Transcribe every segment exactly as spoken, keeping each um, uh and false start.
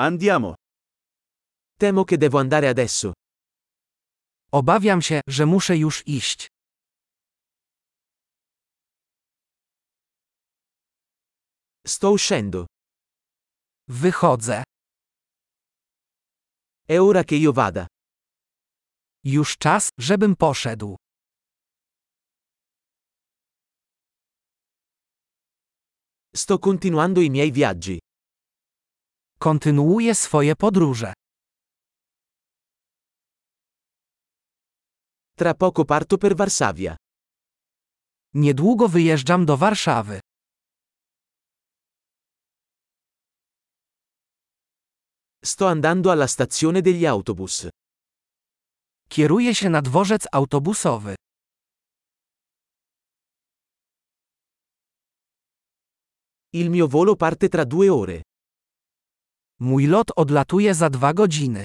Andiamo. Temo che devo andare adesso. Obawiam się, że muszę już iść. Sto uscendo. Wychodzę. È ora che io vada. Już czas, żebym poszedł. Sto continuando i miei viaggi. Kontynuuję swoje podróże. Tra poco parto per Varsavia. Niedługo wyjeżdżam do Warszawy. Sto andando alla stazione degli autobus. Kieruję się na dworzec autobusowy. Il mio volo parte tra due ore. Mój lot odlatuje za dwa godziny.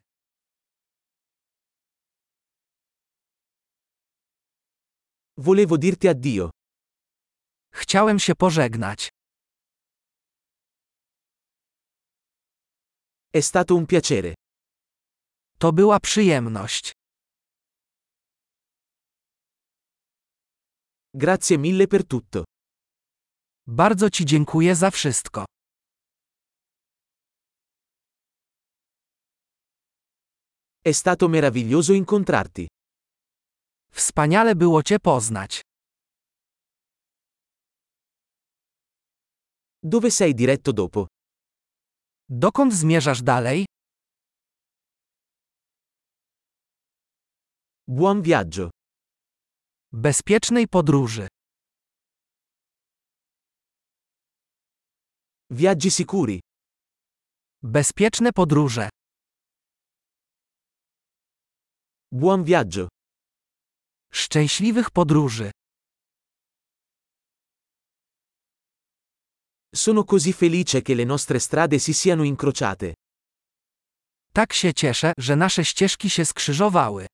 Volevo dirti addio. Chciałem się pożegnać. È stato un piacere. To była przyjemność. Grazie mille per tutto. Bardzo ci dziękuję za wszystko. È stato meraviglioso incontrarti. Wspaniale było cię poznać. Dove sei diretto dopo? Dokąd zmierzasz dalej? Buon viaggio. Bezpiecznej podróży. Viaggi sicuri. Bezpieczne podróże. Buon viaggio. Szczęśliwych podróży. Sono così felice che le nostre strade si siano incrociate. Tak się cieszę, że nasze ścieżki się skrzyżowały.